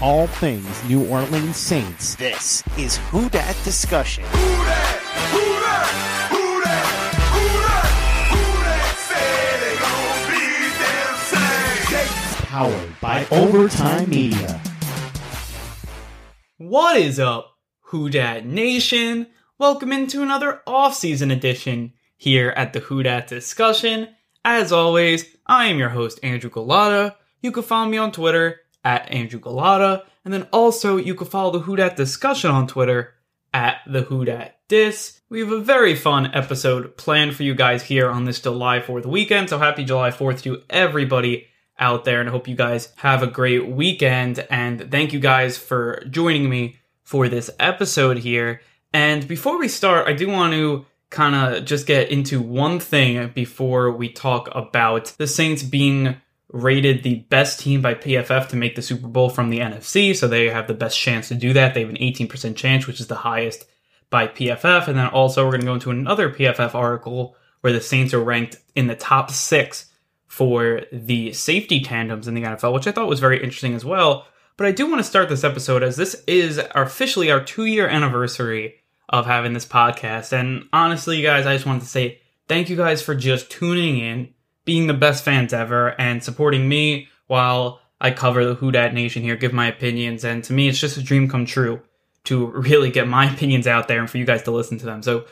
all things New Orleans Saints. This is Who Dat Discussion. Who dat? Who dat? Who dat? Who dat? Who dat? Say they gon' be damn Saints. Powered by Overtime Media. What is up, Who Dat Nation? Welcome into another off-season edition here at the Who Dat Discussion. As always, I am your host, Andrew Gulotta. You can follow me on Twitter at Andrew Gulotta, and then also you can follow the Who Dat Discussion on Twitter at the Who Dat Dis. We have a very fun episode planned for you guys here on this July 4th weekend, so happy July 4th to everybody out there, and I hope you guys have a great weekend, and thank you guys for joining me for this episode here. And before we start, I do want to kind of just get into one thing before we talk about the Saints being rated the best team by PFF to make the Super Bowl from the NFC, so they have the best chance to do that. They have an 18% chance, which is the highest by PFF. And then also we're going to go into another PFF article where the Saints are ranked in the top 6 for the safety tandems in the NFL, which I thought was very interesting as well. But I do want to start this episode as this is officially our 2-year anniversary of having this podcast. And honestly, you guys, I just wanted to say thank you guys for just tuning in, being the best fans ever, and supporting me while I cover the Who Dat Nation here, give my opinions. And to me, it's just a dream come true to really get my opinions out there and for you guys to listen to them. So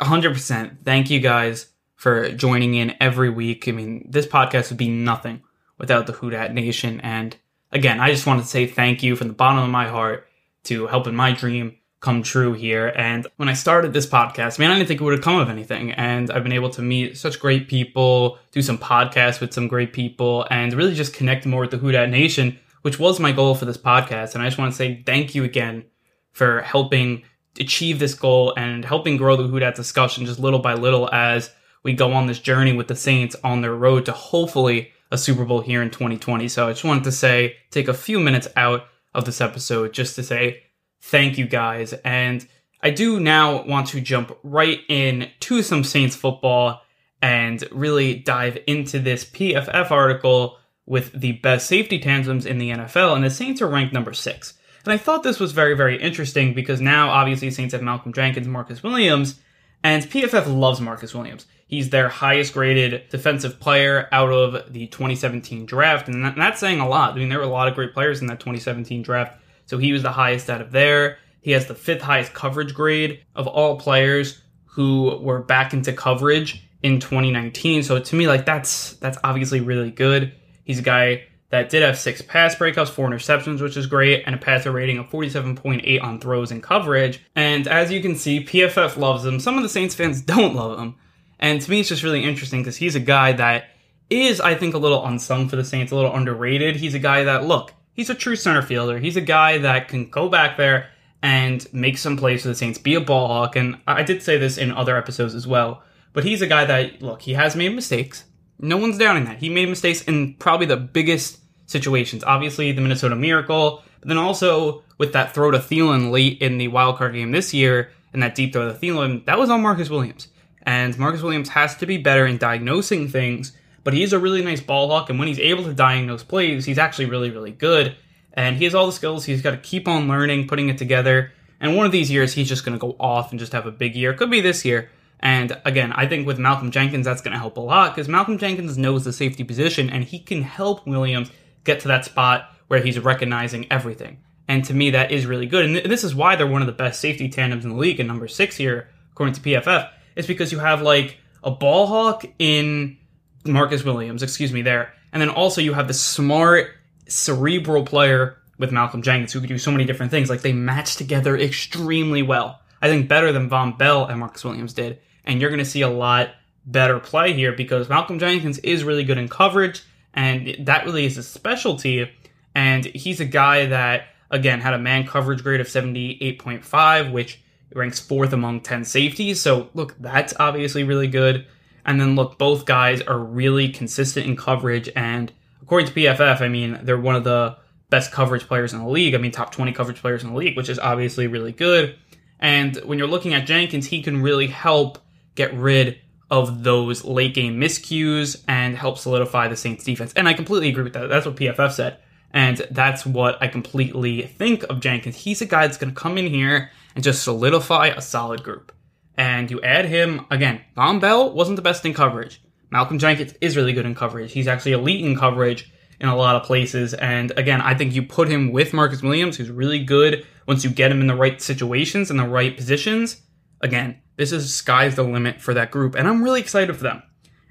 100%, thank you guys for joining in every week. I mean, this podcast would be nothing without the Who Dat Nation. And again, I just wanted to say thank you from the bottom of my heart to helping my dream come true here. And when I started this podcast, man, I didn't think it would have come of anything. And I've been able to meet such great people, do some podcasts with some great people, and really just connect more with the Who Dat Nation, which was my goal for this podcast. And I just want to say thank you again for helping achieve this goal and helping grow the Who Dat Discussion just little by little as we go on this journey with the Saints on their road to hopefully a Super Bowl here in 2020. So I just wanted to say, take a few minutes out of this episode just to say thank you guys. And I do now want to jump right in to some Saints football and really dive into this PFF article with the best safety tandems in the NFL. And the Saints are ranked number 6. And I thought this was very, very interesting because now obviously Saints have Malcolm Jenkins, Marcus Williams, and PFF loves Marcus Williams. He's their highest graded defensive player out of the 2017 draft. And that's saying a lot. I mean, there were a lot of great players in that 2017 draft. So he was the highest out of there. He has the 5th highest coverage grade of all players who were back into coverage in 2019. So to me, like, that's obviously really good. He's a guy that did have 6 pass breakups, 4 interceptions, which is great, and a passer rating of 47.8 on throws and coverage. And as you can see, PFF loves him. Some of the Saints fans don't love him. And to me, it's just really interesting because he's a guy that is, I think, a little unsung for the Saints, a little underrated. He's a guy that, look, he's a true center fielder. He's a guy that can go back there and make some plays for the Saints, be a ball hawk. And I did say this in other episodes as well, but he's a guy that, look, he has made mistakes. No one's doubting that. He made mistakes in probably the biggest situations. Obviously, the Minnesota Miracle, but then also with that throw to Thielen late in the wildcard game this year and that deep throw to Thielen, that was on Marcus Williams. And Marcus Williams has to be better in diagnosing things. But he's a really nice ball hawk, and when he's able to diagnose plays, he's actually really, really good. And he has all the skills. He's got to keep on learning, putting it together. And one of these years, he's just going to go off and just have a big year. Could be this year. And again, I think with Malcolm Jenkins, that's going to help a lot because Malcolm Jenkins knows the safety position, and he can help Williams get to that spot where he's recognizing everything. And to me, that is really good. And this is why they're one of the best safety tandems in the league. And number 6 here, according to PFF, is because you have like a ball hawk in Marcus Williams, there. And then also you have the smart, cerebral player with Malcolm Jenkins who could do so many different things. Like, they match together extremely well. I think better than Von Bell and Marcus Williams did. And you're going to see a lot better play here because Malcolm Jenkins is really good in coverage, and that really is his specialty. And he's a guy that, again, had a man coverage grade of 78.5, which ranks 4th among 10 safeties. So, look, that's obviously really good. And then, look, both guys are really consistent in coverage. And according to PFF, I mean, they're one of the best coverage players in the league. I mean, top 20 coverage players in the league, which is obviously really good. And when you're looking at Jenkins, he can really help get rid of those late game miscues and help solidify the Saints defense. And I completely agree with that. That's what PFF said. And that's what I completely think of Jenkins. He's a guy that's going to come in here and just solidify a solid group. And you add him, again, Von Bell wasn't the best in coverage. Malcolm Jenkins is really good in coverage. He's actually elite in coverage in a lot of places. And again, I think you put him with Marcus Williams, who's really good once you get him in the right situations and the right positions. Again, this is sky's the limit for that group. And I'm really excited for them.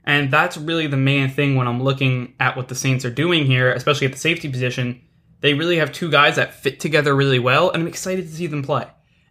And that's really the main thing when I'm looking at what the Saints are doing here, especially at the safety position. They really have two guys that fit together really well, and I'm excited to see them play.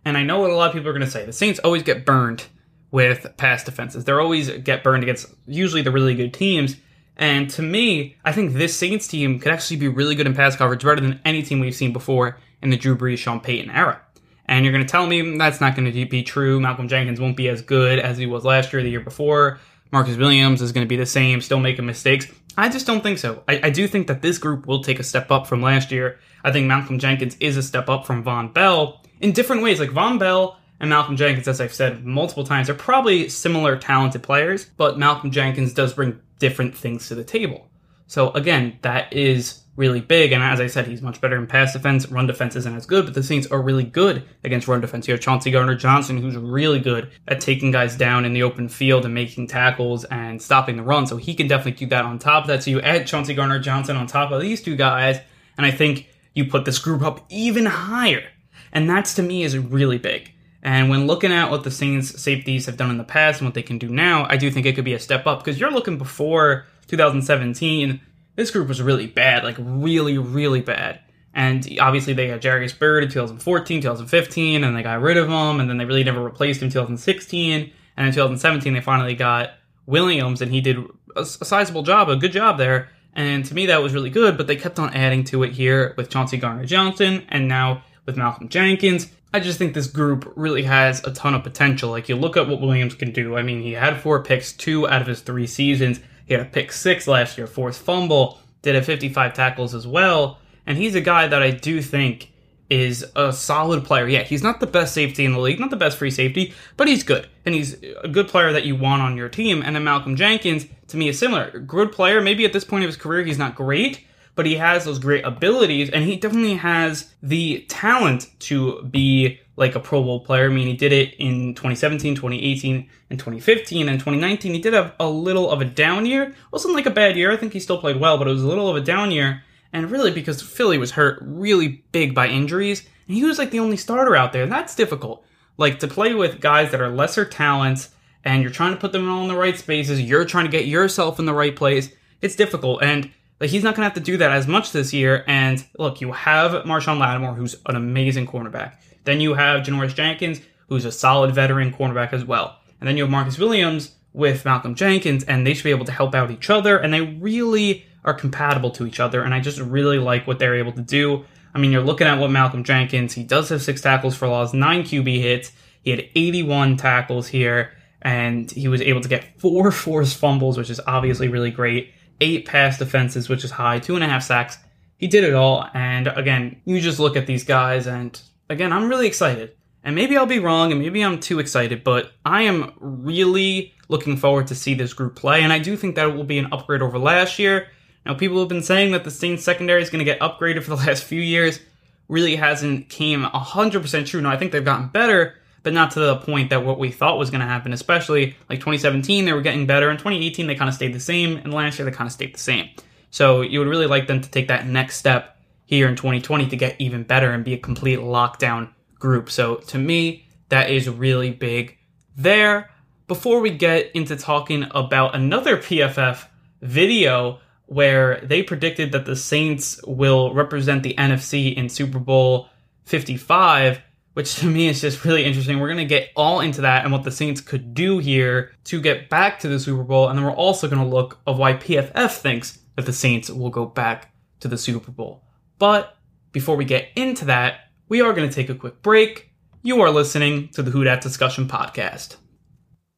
And I know what a lot of people are going to say. The Saints always get burned with pass defenses. They always get burned against usually the really good teams. And to me, I think this Saints team could actually be really good in pass coverage, better than any team we've seen before in the Drew Brees, Sean Payton era. And you're going to tell me that's not going to be true. Malcolm Jenkins won't be as good as he was last year, the year before. Marcus Williams is going to be the same, still making mistakes. I just don't think so. I do think that this group will take a step up from last year. I think Malcolm Jenkins is a step up from Von Bell in different ways. Like Von Bell and Malcolm Jenkins, as I've said multiple times, are probably similar talented players, but Malcolm Jenkins does bring different things to the table. So again, that is really big. And as I said, he's much better in pass defense. Run defense isn't as good, but the Saints are really good against run defense. You have Chauncey Gardner-Johnson, who's really good at taking guys down in the open field and making tackles and stopping the run. So he can definitely do that on top of that. So you add Chauncey Gardner-Johnson on top of these two guys, and I think you put this group up even higher. And that's, to me, is really big. And when looking at what the Saints safeties have done in the past and what they can do now, I do think it could be a step up, because you're looking before 2017, this group was really bad, like really, really bad. And obviously they got Jarius Bird in 2014, 2015, and they got rid of him, and then they really never replaced him in 2016. And in 2017, they finally got Williams, and he did a sizable job, a good job there. And to me, that was really good, but they kept on adding to it here with Chauncey Gardner-Johnson, and now with Malcolm Jenkins. I just think this group really has a ton of potential. Like, you look at what Williams can do. I mean, he had 4 picks, 2 out of his 3 seasons. He had a pick-6 last year, forced fumble, did have 55 tackles as well. And he's a guy that I do think is a solid player. Yeah, he's not the best safety in the league, not the best free safety, but he's good. And he's a good player that you want on your team. And then Malcolm Jenkins, to me, is similar. Good player. Maybe at this point of his career, he's not great, but he has those great abilities, and he definitely has the talent to be like a Pro Bowl player. I mean, he did it in 2017, 2018, and 2015, and 2019. He did have a little of a down year. It wasn't like a bad year. I think he still played well, but it was a little of a down year, and really because Philly was hurt really big by injuries, and he was like the only starter out there, and that's difficult. Like, to play with guys that are lesser talents, and you're trying to put them all in the right spaces, you're trying to get yourself in the right place, it's difficult, and like, he's not going to have to do that as much this year. And look, you have Marshawn Lattimore, who's an amazing cornerback. Then you have Janoris Jenkins, who's a solid veteran cornerback as well. And then you have Marcus Williams with Malcolm Jenkins, and they should be able to help out each other. And they really are compatible to each other. And I just really like what they're able to do. I mean, you're looking at what Malcolm Jenkins, he does have 6 tackles for loss, 9 QB hits. He had 81 tackles here, and he was able to get 4 forced fumbles, which is obviously really great. 8 pass defenses, which is high, 2.5 sacks. He did it all. And again, you just look at these guys, and again, I'm really excited. And maybe I'll be wrong, and maybe I'm too excited, but I am really looking forward to see this group play, and I do think that it will be an upgrade over last year. Now, people have been saying that the Saints secondary is going to get upgraded for the last few years. Really hasn't came 100% true. Now, I think they've gotten better, but not to the point that what we thought was going to happen, especially like 2017, they were getting better. In 2018, they kind of stayed the same. And last year, they kind of stayed the same. So you would really like them to take that next step here in 2020 to get even better and be a complete lockdown group. So to me, that is really big there. Before we get into talking about another PFF video where they predicted that the Saints will represent the NFC in Super Bowl 55, which to me is just really interesting. We're going to get all into that and what the Saints could do here to get back to the Super Bowl. And then we're also going to look at why PFF thinks that the Saints will go back to the Super Bowl. But before we get into that, we are going to take a quick break. You are listening to the Who Dat Discussion podcast.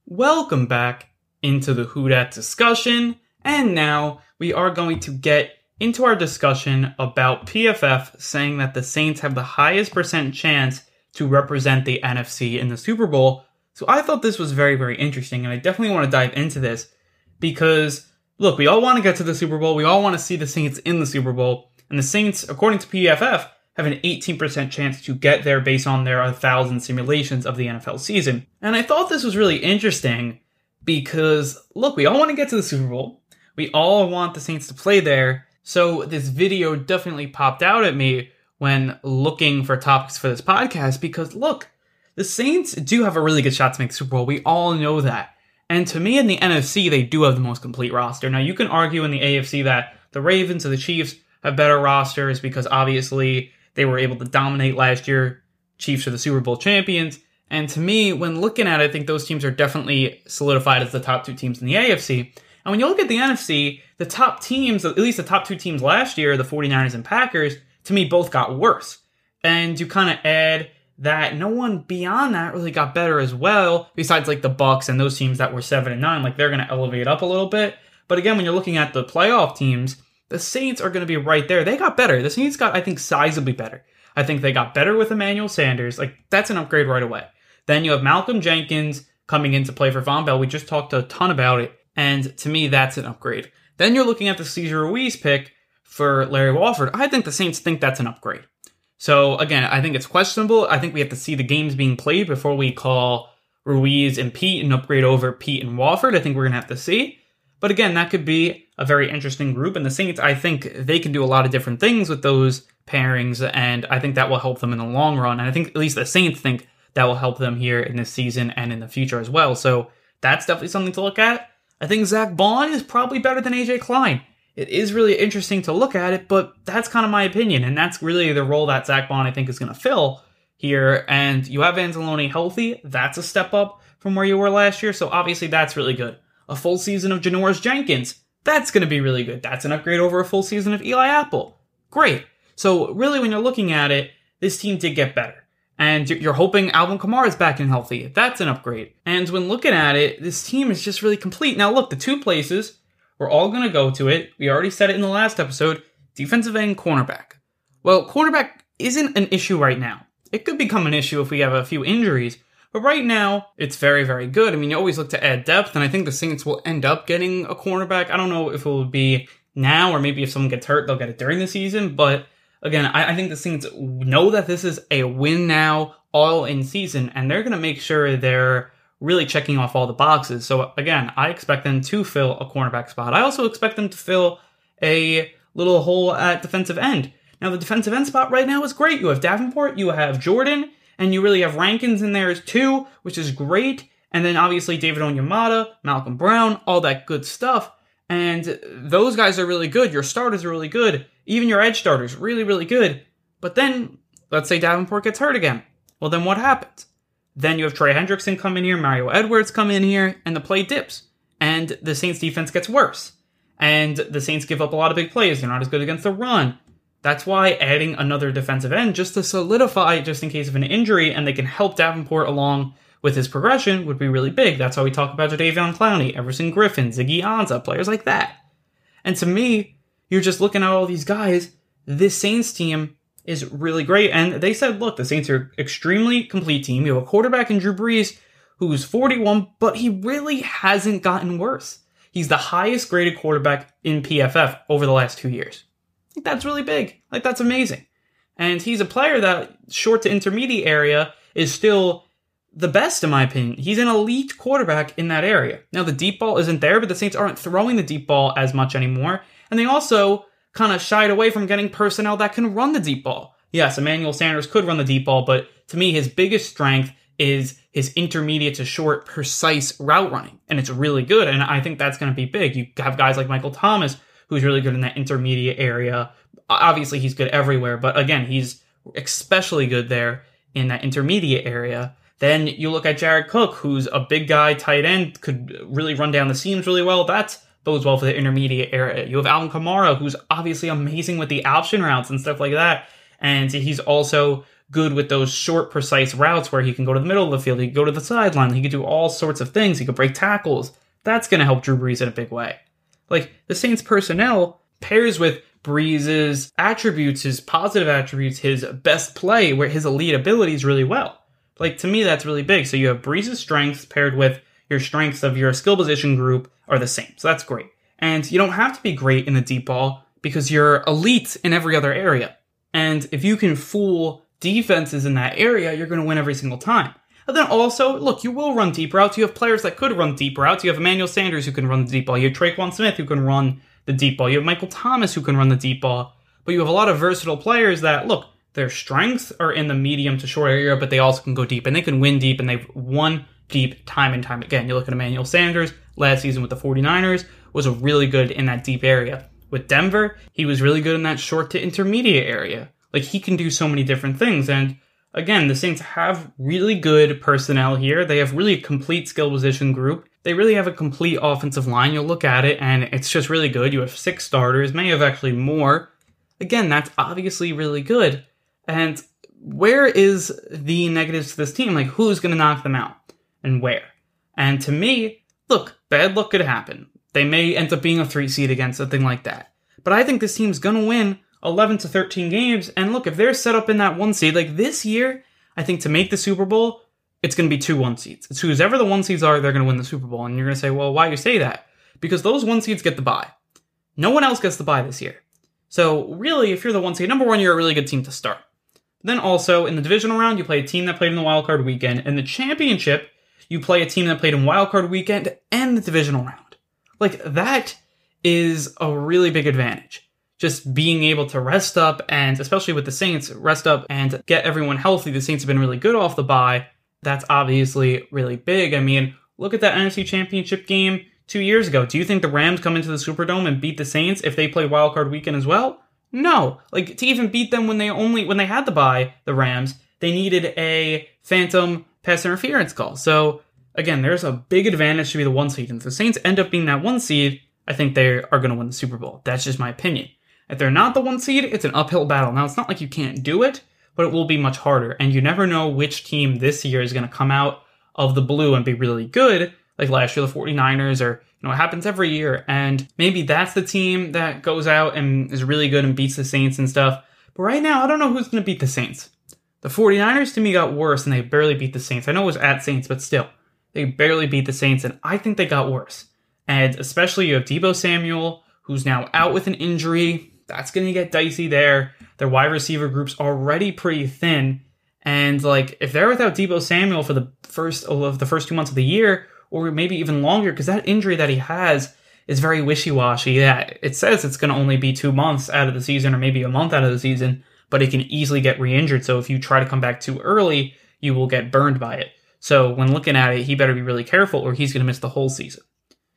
Welcome back into the Who Dat Discussion. And now we are going to get into our discussion about PFF saying that the Saints have the highest percent chance to represent the NFC in the Super Bowl. So I thought this was very, very interesting, and I definitely want to dive into this because, look, we all want to get to the Super Bowl. We all want to see the Saints in the Super Bowl, And the Saints, according to PFF, have an 18% chance to get there based on their 1,000 simulations of the NFL season. And I thought this was really interesting because, look, we all want to get to the Super Bowl. We all want the Saints to play there. So this video definitely popped out at me when looking for topics for this podcast because, look, the Saints do have a really good shot to make the Super Bowl. We all know that. And to me, in the NFC, they do have the most complete roster. Now, you can argue in the AFC that the Ravens or the Chiefs have better rosters because, obviously, they were able to dominate last year. Chiefs are the Super Bowl champions. And to me, when looking at it, I think those teams are definitely solidified as the top two teams in the AFC. And when you look at the NFC, the top teams, at least the top two teams last year, the 49ers and Packers, to me, both got worse. And you kind of add that no one beyond that really got better as well, besides like the Bucs and those teams that were 7-9, like they're going to elevate up a little bit. But again, when you're looking at the playoff teams, the Saints are going to be right there. They got better. The Saints got, I think, sizably better. I think they got better with Emmanuel Sanders. Like, that's an upgrade right away. Then you have Malcolm Jenkins coming in to play for Von Bell. We just talked a ton about it. And to me, that's an upgrade. Then you're looking at the Cesar Ruiz pick for Larry Warford. I think the Saints think that's an upgrade. So, again, I think it's questionable. I think we have to see the games being played before we call Ruiz and Pete an upgrade over Pete and Warford. I think we're going to have to see. But again, that could be a very interesting group. And the Saints, I think they can do a lot of different things with those pairings. And I think that will help them in the long run. And I think at least the Saints think that will help them here in this season and in the future as well. So that's definitely something to look at. I think Zach Bond is probably better than AJ Klein. It is really interesting to look at it, but that's kind of my opinion. And that's really the role that Zach Bond, I think, is going to fill here. And you have Anzalone healthy. That's a step up from where you were last year. So obviously that's really good. A full season of Janoris Jenkins. That's going to be really good. That's an upgrade over a full season of Eli Apple. Great. So really, when you're looking at it, this team did get better. And you're hoping Alvin Kamara is back and healthy. That's an upgrade. And when looking at it, this team is just really complete. Now, look, the two places we're all going to go to it. We already said it in the last episode. Defensive end, cornerback. Well, cornerback isn't an issue right now. It could become an issue if we have a few injuries. But right now, it's very, very good. I mean, you always look to add depth. And I think the Saints will end up getting a cornerback. I don't know if it will be now or maybe if someone gets hurt, they'll get it during the season. But again, I think the Saints know that this is a win now, all in season. And they're going to make sure they're really checking off all the boxes. So again, I expect them to fill a cornerback spot. I also expect them to fill a little hole at defensive end. Now the defensive end spot right now is great. You have Davenport, you have Jordan, and you really have Rankins in there as two, which is great. And then obviously David Onyemata, Malcolm Brown, all that good stuff. And those guys are really good. Your starters are really good. Even your edge starters, really, really good. But then, let's say Davenport gets hurt again. Well, then what happens? Then you have Trey Hendrickson come in here, Mario Edwards come in here, and the play dips. And the Saints' defense gets worse. And the Saints give up a lot of big plays. They're not as good against the run. That's why adding another defensive end just to solidify just in case of an injury and they can help Davenport along with his progression would be really big. That's why we talk about Jadeveon Clowney, Everson Griffin, Ziggy Ansah, players like that. And to me, you're just looking at all these guys. This Saints team is really great. And they said, look, the Saints are an extremely complete team. You have a quarterback in Drew Brees, who's 41, but he really hasn't gotten worse. He's the highest graded quarterback in PFF over the last 2 years. Like, that's really big. Like, that's amazing. And he's a player that short to intermediate area is still the best, in my opinion. He's an elite quarterback in that area. Now, the deep ball isn't there, but the Saints aren't throwing the deep ball as much anymore. And they also kind of shied away from getting personnel that can run the deep ball. Yes, Emmanuel Sanders could run the deep ball, but to me, his biggest strength is his intermediate to short, precise route running. And it's really good, and I think that's going to be big. You have guys like Michael Thomas, who's really good in that intermediate area. Obviously, he's good everywhere, but again, he's especially good there in that intermediate area. Then you look at Jared Cook, who's a big guy, tight end, could really run down the seams really well. That's bodes well for the intermediate area. You have Alvin Kamara, who's obviously amazing with the option routes and stuff like that. And he's also good with those short, precise routes where he can go to the middle of the field, he can go to the sideline, he can do all sorts of things, he can break tackles. That's going to help Drew Brees in a big way. Like, the Saints personnel pairs with Brees' attributes, his positive attributes, his best play, where his elite abilities really well. Like, to me, that's really big. So you have Brees' strengths paired with your strengths of your skill position group are the same. So that's great. And you don't have to be great in the deep ball because you're elite in every other area. And if you can fool defenses in that area, you're going to win every single time. And then also, look, you will run deep routes. You have players that could run deep routes. You have Emmanuel Sanders who can run the deep ball. You have Traquan Smith who can run the deep ball. You have Michael Thomas who can run the deep ball. But you have a lot of versatile players that, look, their strengths are in the medium to short area, but they also can go deep. And they can win deep, and they've won deep time and time again. You look at Emmanuel Sanders last season with the 49ers, was really good in that deep area. With Denver, he was really good in that short to intermediate area. Like, he can do so many different things. And again, the Saints have really good personnel here. They have really a complete skill position group. They really have a complete offensive line. You'll look at it, and it's just really good. You have 6 starters, may have actually more. Again, that's obviously really good. And where is the negatives to this team? Like, who's going to knock them out and where? And to me, look, bad luck could happen. They may end up being a 3 seed against something like that. But I think this team's going to win 11 to 13 games. And look, if they're set up in that 1 seed, like this year, I think to make the Super Bowl, it's going to be 2 1 seeds. It's whoever the 1 seeds are, they're going to win the Super Bowl. And you're going to say, well, why do you say that? Because those 1 seeds get the bye. No one else gets the bye this year. So really, if you're the 1 seed, number one, you're a really good team to start. Then also, in the divisional round, you play a team that played in the wildcard weekend. In the championship, you play a team that played in wildcard weekend and the divisional round. Like, that is a really big advantage. Just being able to rest up, and especially with the Saints, rest up and get everyone healthy. The Saints have been really good off the bye. That's obviously really big. I mean, look at that NFC Championship game 2 years ago. Do you think the Rams come into the Superdome and beat the Saints if they play wildcard weekend as well? No. Like, to even beat them when they had the bye, the Rams, they needed a phantom pass interference call. So again, there's a big advantage to be the 1 seed. And if the Saints end up being that 1 seed, I think they are going to win the Super Bowl. That's just my opinion. If they're not the 1 seed, it's an uphill battle. Now, it's not like you can't do it, but it will be much harder. And you never know which team this year is going to come out of the blue and be really good. Like last year, the 49ers, or, you know, it happens every year. And maybe that's the team that goes out and is really good and beats the Saints and stuff. But right now, I don't know who's going to beat the Saints. The 49ers, to me, got worse, and they barely beat the Saints. I know it was at Saints, but still. They barely beat the Saints, and I think they got worse. And especially you have Deebo Samuel, who's now out with an injury. That's going to get dicey there. Their wide receiver group's already pretty thin. And, like, if they're without Deebo Samuel for the first 2 months of the year, or maybe even longer, because that injury that he has is very wishy-washy. Yeah, it says it's going to only be 2 months out of the season, or maybe a month out of the season, but it can easily get re-injured. So if you try to come back too early, you will get burned by it. So when looking at it, he better be really careful or he's going to miss the whole season.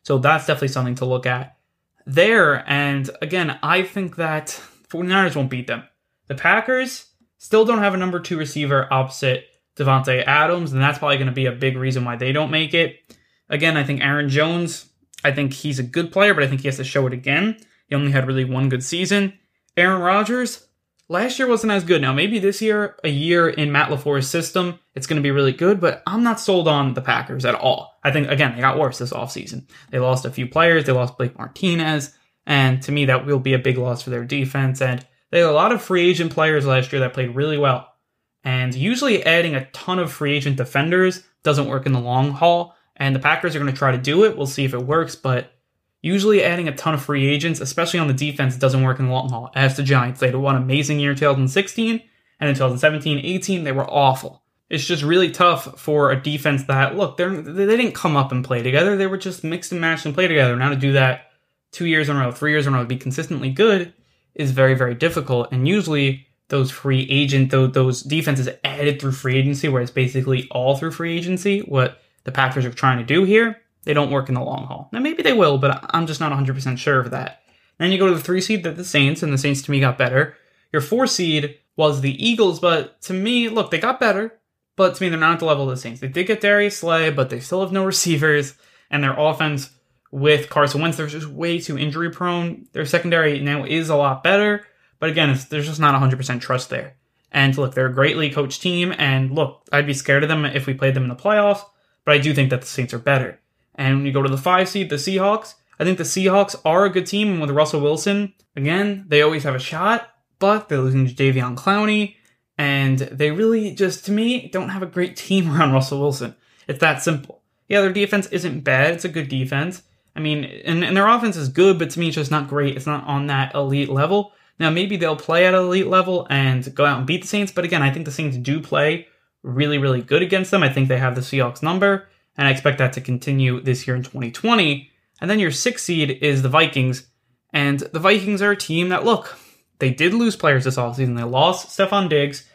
So that's definitely something to look at there. And again, I think that 49ers won't beat them. The Packers still don't have a number 2 receiver opposite Devontae Adams, and that's probably going to be a big reason why they don't make it. Again, I think Aaron Jones, I think he's a good player, but I think he has to show it again. He only had really one good season. Aaron Rodgers, last year wasn't as good. Now, maybe this year, a year in Matt LaFleur's system, it's going to be really good, but I'm not sold on the Packers at all. I think, again, they got worse this offseason. They lost a few players. They lost Blake Martinez, and to me, that will be a big loss for their defense. And they had a lot of free agent players last year that played really well. And usually adding a ton of free agent defenders doesn't work in the long haul, and the Packers are going to try to do it. We'll see if it works, but usually adding a ton of free agents, especially on the defense, doesn't work in the long haul. As the Giants, they had one amazing year in 2016, and in 2017-18, they were awful. It's just really tough for a defense that, look, they didn't come up and play together. They were just mixed and matched and play together. Now to do that 2 years in a row, 3 years in a row, be consistently good is very, very difficult. And usually those free agent, those defenses added through free agency, where it's basically all through free agency, what the Packers are trying to do here. They don't work in the long haul. Now, maybe they will, but I'm just not 100% sure of that. Then you go to the 3 seed, that the Saints, and the Saints, to me, got better. Your 4 seed was the Eagles, but to me, look, they got better, but to me, they're not at the level of the Saints. They did get Darius Slay, but they still have no receivers, and their offense with Carson Wentz, they're just way too injury-prone. Their secondary now is a lot better, but again, there's just not 100% trust there. And look, they're a greatly coached team, and look, I'd be scared of them if we played them in the playoffs, but I do think that the Saints are better. And when you go to the 5 seed, the Seahawks, I think the Seahawks are a good team. And with Russell Wilson, again, they always have a shot, but they're losing to Jadeveon Clowney. And they really just, to me, don't have a great team around Russell Wilson. It's that simple. Yeah, their defense isn't bad. It's a good defense. I mean, and their offense is good, but to me, it's just not great. It's not on that elite level. Now, maybe they'll play at an elite level and go out and beat the Saints. But again, I think the Saints do play really, really good against them. I think they have the Seahawks number, and I expect that to continue this year in 2020. And then your sixth seed is the Vikings. And the Vikings are a team that, look, they did lose players this offseason. They lost Stephon Diggs.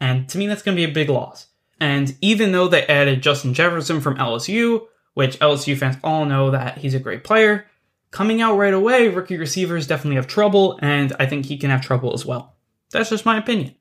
And to me, that's going to be a big loss. And even though they added Justin Jefferson from LSU, which LSU fans all know that he's a great player, coming out right away, rookie receivers definitely have trouble, and I think he can have trouble as well. That's just my opinion.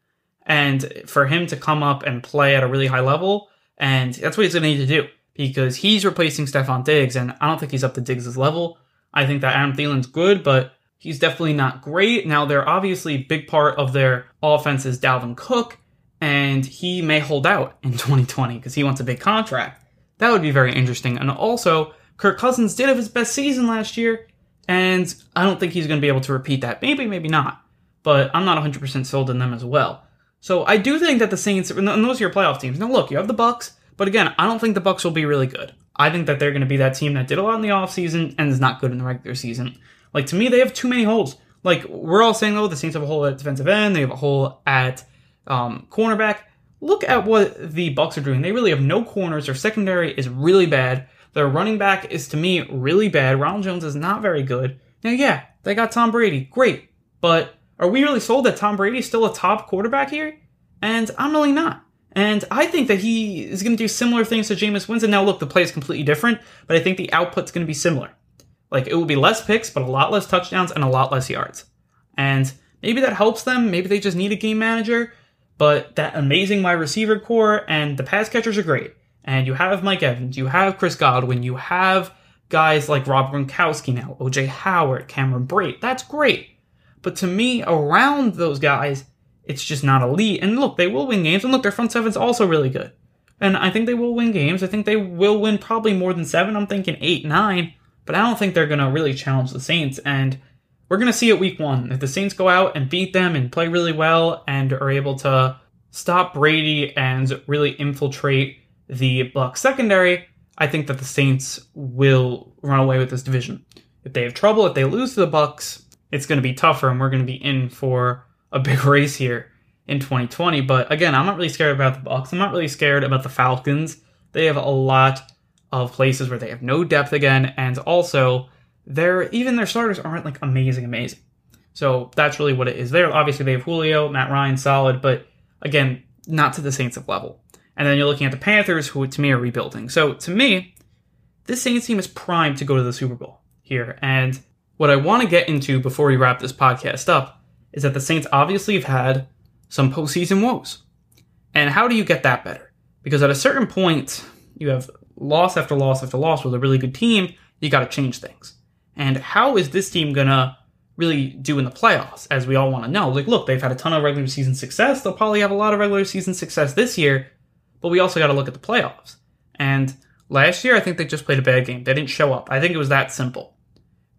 And for him to come up and play at a really high level, and that's what he's going to need to do, because he's replacing Stephon Diggs, and I don't think he's up to Diggs' level. I think that Adam Thielen's good, but he's definitely not great. Now, they're obviously a big part of their offense is Dalvin Cook, and he may hold out in 2020 because he wants a big contract. That would be very interesting. And also, Kirk Cousins did have his best season last year, and I don't think he's going to be able to repeat that. Maybe, maybe not. But I'm not 100% sold on them as well. So I do think that the Saints, and those are your playoff teams. Now, look, you have the Bucks, but again, I don't think the Bucks will be really good. I think that they're going to be that team that did a lot in the offseason and is not good in the regular season. Like, to me, they have too many holes. Like, we're all saying, oh, the Saints have a hole at defensive end. They have a hole at cornerback. Look at what the Bucks are doing. They really have no corners. Their secondary is really bad. Their running back is, to me, really bad. Ronald Jones is not very good. Now, yeah, they got Tom Brady. Great. But are we really sold that Tom Brady's still a top quarterback here? And I'm really not. And I think that he is going to do similar things to Jameis Winston. Now, look, the play is completely different, but I think the output's going to be similar. Like, it will be less picks, but a lot less touchdowns and a lot less yards. And maybe that helps them. Maybe they just need a game manager. But that amazing wide receiver core and the pass catchers are great. And you have Mike Evans, you have Chris Godwin, you have guys like Rob Gronkowski now, O.J. Howard, Cameron Brate. That's great. But to me, around those guys, it's just not elite. And look, they will win games. And look, their front seven's also really good. And I think they will win games. I think they will win probably more than 7. I'm thinking 8, 9. But I don't think they're going to really challenge the Saints. And we're going to see it week one. If the Saints go out and beat them and play really well and are able to stop Brady and really infiltrate the Bucs secondary, I think that the Saints will run away with this division. If they have trouble, if they lose to the Bucs, it's going to be tougher, and we're going to be in for a big race here in 2020. But again, I'm not really scared about the Bucs. I'm not really scared about the Falcons. They have a lot of places where they have no depth again, and also their starters aren't like amazing. So that's really what it is there. Obviously, they have Julio, Matt Ryan, solid, but again, not to the Saints of level. And then you're looking at the Panthers, who to me are rebuilding. So to me, this Saints team is primed to go to the Super Bowl here. And what I want to get into before we wrap this podcast up is that the Saints obviously have had some postseason woes. And how do you get that better? Because at a certain point, you have loss after loss after loss with a really good team. You got to change things. And how is this team going to really do in the playoffs, as we all want to know? Like, look, they've had a ton of regular season success. They'll probably have a lot of regular season success this year. But we also got to look at the playoffs. And last year, I think they just played a bad game. They didn't show up. I think it was that simple.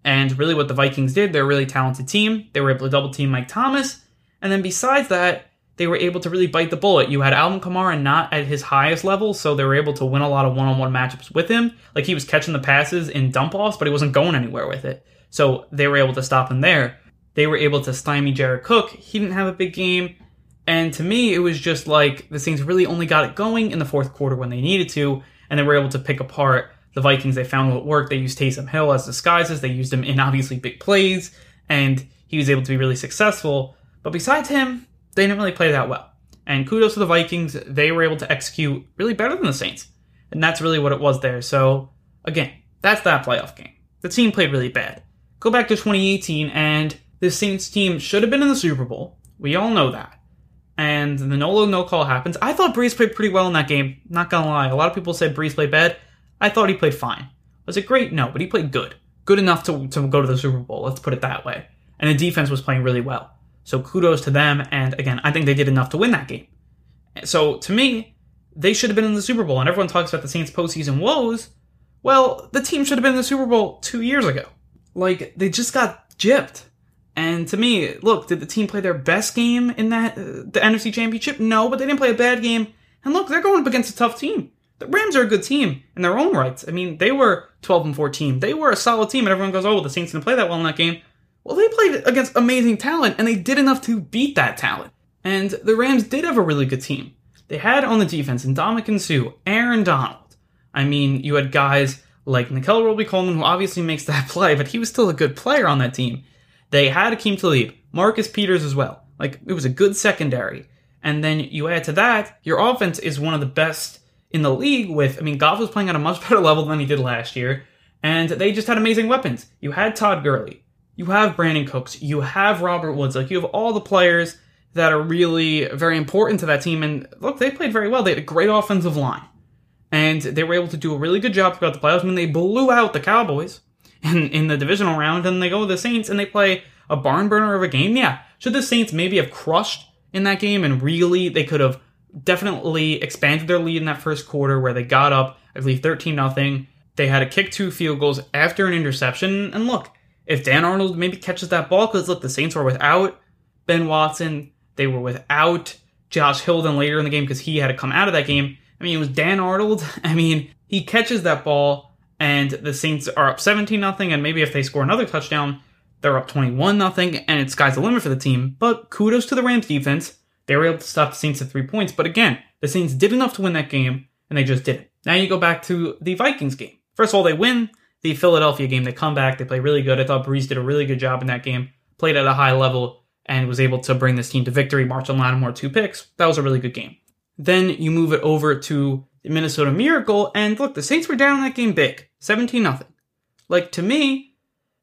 And really what the Vikings did, they're a really talented team. They were able to double team Mike Thomas. And then besides that, they were able to really bite the bullet. You had Alvin Kamara not at his highest level, so they were able to win a lot of one-on-one matchups with him. Like, he was catching the passes in dump-offs, but he wasn't going anywhere with it. So they were able to stop him there. They were able to stymie Jared Cook. He didn't have a big game. And to me, it was just like the Saints really only got it going in the fourth quarter when they needed to, and they were able to pick apart the Vikings. They found what worked. They used Taysom Hill as disguises. They used him in, obviously, big plays, and he was able to be really successful. But besides him, they didn't really play that well. And kudos to the Vikings. They were able to execute really better than the Saints, and that's really what it was there. So, again, that's that playoff game. The team played really bad. Go back to 2018, and the Saints team should have been in the Super Bowl. We all know that. And the no-call happens. I thought Brees played pretty well in that game. Not gonna lie. A lot of people said Brees played bad. I thought he played fine. Was it great? No, but he played good. Good enough to go to the Super Bowl. Let's put it that way. And the defense was playing really well. So kudos to them. And again, I think they did enough to win that game. So to me, they should have been in the Super Bowl. And everyone talks about the Saints' postseason woes. Well, the team should have been in the Super Bowl 2 years ago. Like, they just got gypped. And to me, look, did the team play their best game in that the NFC Championship? No, but they didn't play a bad game. And look, they're going up against a tough team. the Rams are a good team in their own rights. I mean, they were 12-14. They were a solid team, and everyone goes, oh, well, the Saints didn't play that well in that game. Well, they played against amazing talent, and they did enough to beat that talent. And the Rams did have a really good team. They had on the defense Ndamukong Suh, Aaron Donald. I mean, you had guys like Nickel Roby-Coleman, who obviously makes that play, but he was still a good player on that team. They had Akeem Tlaib, Marcus Peters as well. Like, it was a good secondary. And then you add to that, your offense is one of the best in the league with, I mean, Goff was playing at a much better level than he did last year, and they just had amazing weapons. You had Todd Gurley. You have Brandon Cooks. You have Robert Woods. Like, you have all the players that are really very important to that team. And look, they played very well. They had a great offensive line. And they were able to do a really good job throughout the playoffs. I mean, they blew out the Cowboys in the divisional round, and they go to the Saints, and they play a barn burner of a game. Yeah, should the Saints maybe have crushed in that game? And really, they could have definitely expanded their lead in that first quarter where they got up, I believe, 13-0. They had to kick 2 field goals after an interception. And look, if Dan Arnold maybe catches that ball, because look, the Saints were without Ben Watson. They were without Josh Hilden later in the game because he had to come out of that game. I mean, it was Dan Arnold. I mean, he catches that ball, and the Saints are up 17-0, and maybe if they score another touchdown, they're up 21-0, and it's sky's the limit for the team. But kudos to the Rams defense. They were able to stop the Saints at 3 points. But again, the Saints did enough to win that game, and they just didn't. Now you go back to the Vikings game. First of all, they win the Philadelphia game. They come back. They play really good. I thought Brees did a really good job in that game, played at a high level, and was able to bring this team to victory. Marshawn Lattimore, 2 picks. That was a really good game. Then you move it over to the Minnesota Miracle, and look, the Saints were down in that game big, 17-0. Like, to me,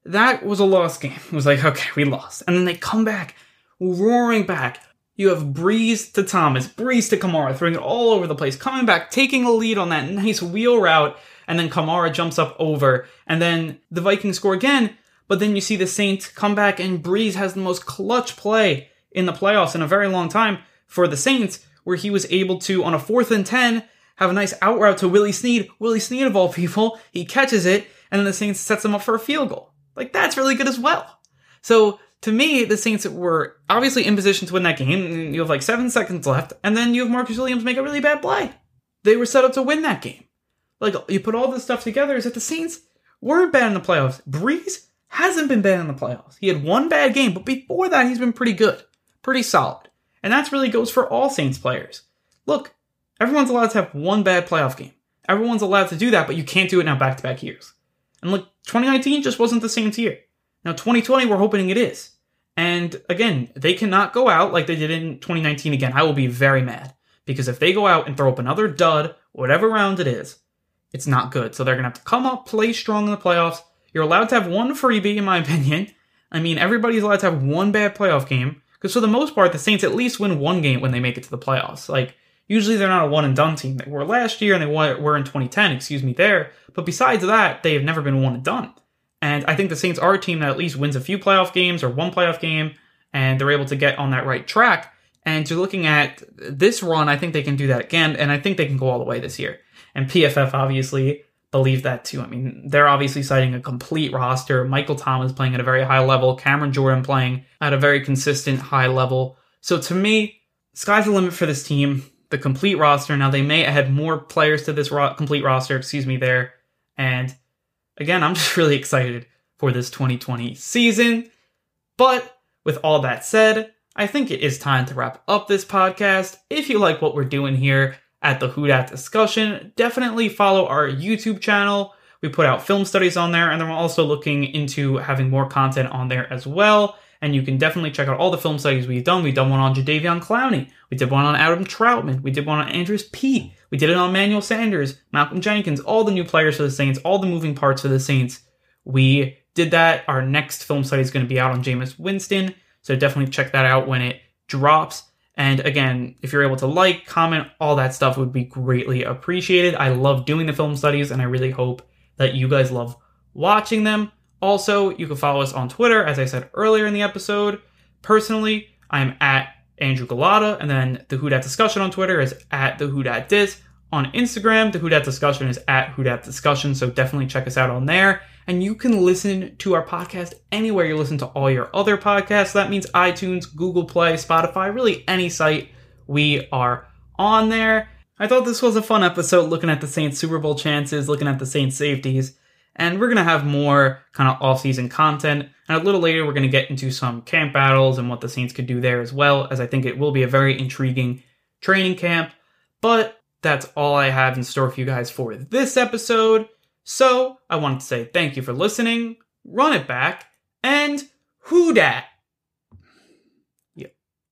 that was a lost game. It was like, okay, we lost. And then they come back, roaring back. You have Breeze to Thomas, Breeze to Kamara, throwing it all over the place, coming back, taking a lead on that nice wheel route, and then Kamara jumps up over, and then the Vikings score again. But then you see the Saints come back, and Breeze has the most clutch play in the playoffs in a very long time for the Saints, where he was able to, on a 4th and 10, have a nice out route to Willie Snead. Willie Snead, of all people, he catches it, and then the Saints sets him up for a field goal. Like, that's really good as well. So, to me, the Saints were obviously in position to win that game. You have like 7 seconds left, and then you have Marcus Williams make a really bad play. They were set up to win that game. Like, you put all this stuff together, is that the Saints weren't bad in the playoffs. Breeze hasn't been bad in the playoffs. He had one bad game, but before that, he's been pretty good, pretty solid. And that really goes for all Saints players. Look, everyone's allowed to have one bad playoff game. Everyone's allowed to do that, but you can't do it now back-to-back years. And look, 2019 just wasn't the Saints year. Now, 2020, we're hoping it is. And again, they cannot go out like they did in 2019 again. I will be very mad, because if they go out and throw up another dud, whatever round it is, it's not good. So they're going to have to come up, play strong in the playoffs. You're allowed to have one freebie, in my opinion. I mean, everybody's allowed to have one bad playoff game, because for the most part, the Saints at least win one game when they make it to the playoffs. Like, usually they're not a one-and-done team. They were last year, and they were in 2010, there. But besides that, they have never been one-and-done. And I think the Saints are a team that at least wins a few playoff games or one playoff game, and they're able to get on that right track. And you're looking at this run, I think they can do that again, and I think they can go all the way this year. And PFF, obviously, believe that too. I mean, they're obviously citing a complete roster. Michael Thomas playing at a very high level. Cameron Jordan playing at a very consistent high level. So to me, sky's the limit for this team. The complete roster. Now, they may add more players to this complete roster, there. And again, I'm just really excited for this 2020 season. But with all that said, I think it is time to wrap up this podcast. If you like what we're doing here at the Who Dat Discussion, definitely follow our YouTube channel. We put out film studies on there, and then we're also looking into having more content on there as well. And you can definitely check out all the film studies we've done. We've done one on Jadeveon Clowney. We did one on Adam Troutman. We did one on Andrews P. We did it on Emmanuel Sanders, Malcolm Jenkins, all the new players for the Saints, all the moving parts for the Saints. We did that. Our next film study is going to be out on Jameis Winston, so definitely check that out when it drops. And again, if you're able to like, comment, all that stuff would be greatly appreciated. I love doing the film studies, and I really hope that you guys love watching them. Also, you can follow us on Twitter, as I said earlier in the episode. Personally, I'm at Andrew Gulotta, and then the Who Dat Discussion on Twitter is at the Who Dat Dis. On Instagram, the Who Dat Discussion is at Who Dat Discussion, so definitely check us out on there. And you can listen to our podcast anywhere you listen to all your other podcasts. That means iTunes, Google Play, Spotify, really any site we are on there. I thought this was a fun episode looking at the Saints Super Bowl chances, looking at the Saints safeties, and we're going to have more kind of off-season content. And a little later, we're going to get into some camp battles and what the Saints could do there as well, as I think it will be a very intriguing training camp. But that's all I have in store for you guys for this episode. So I wanted to say thank you for listening, run it back, and who dat?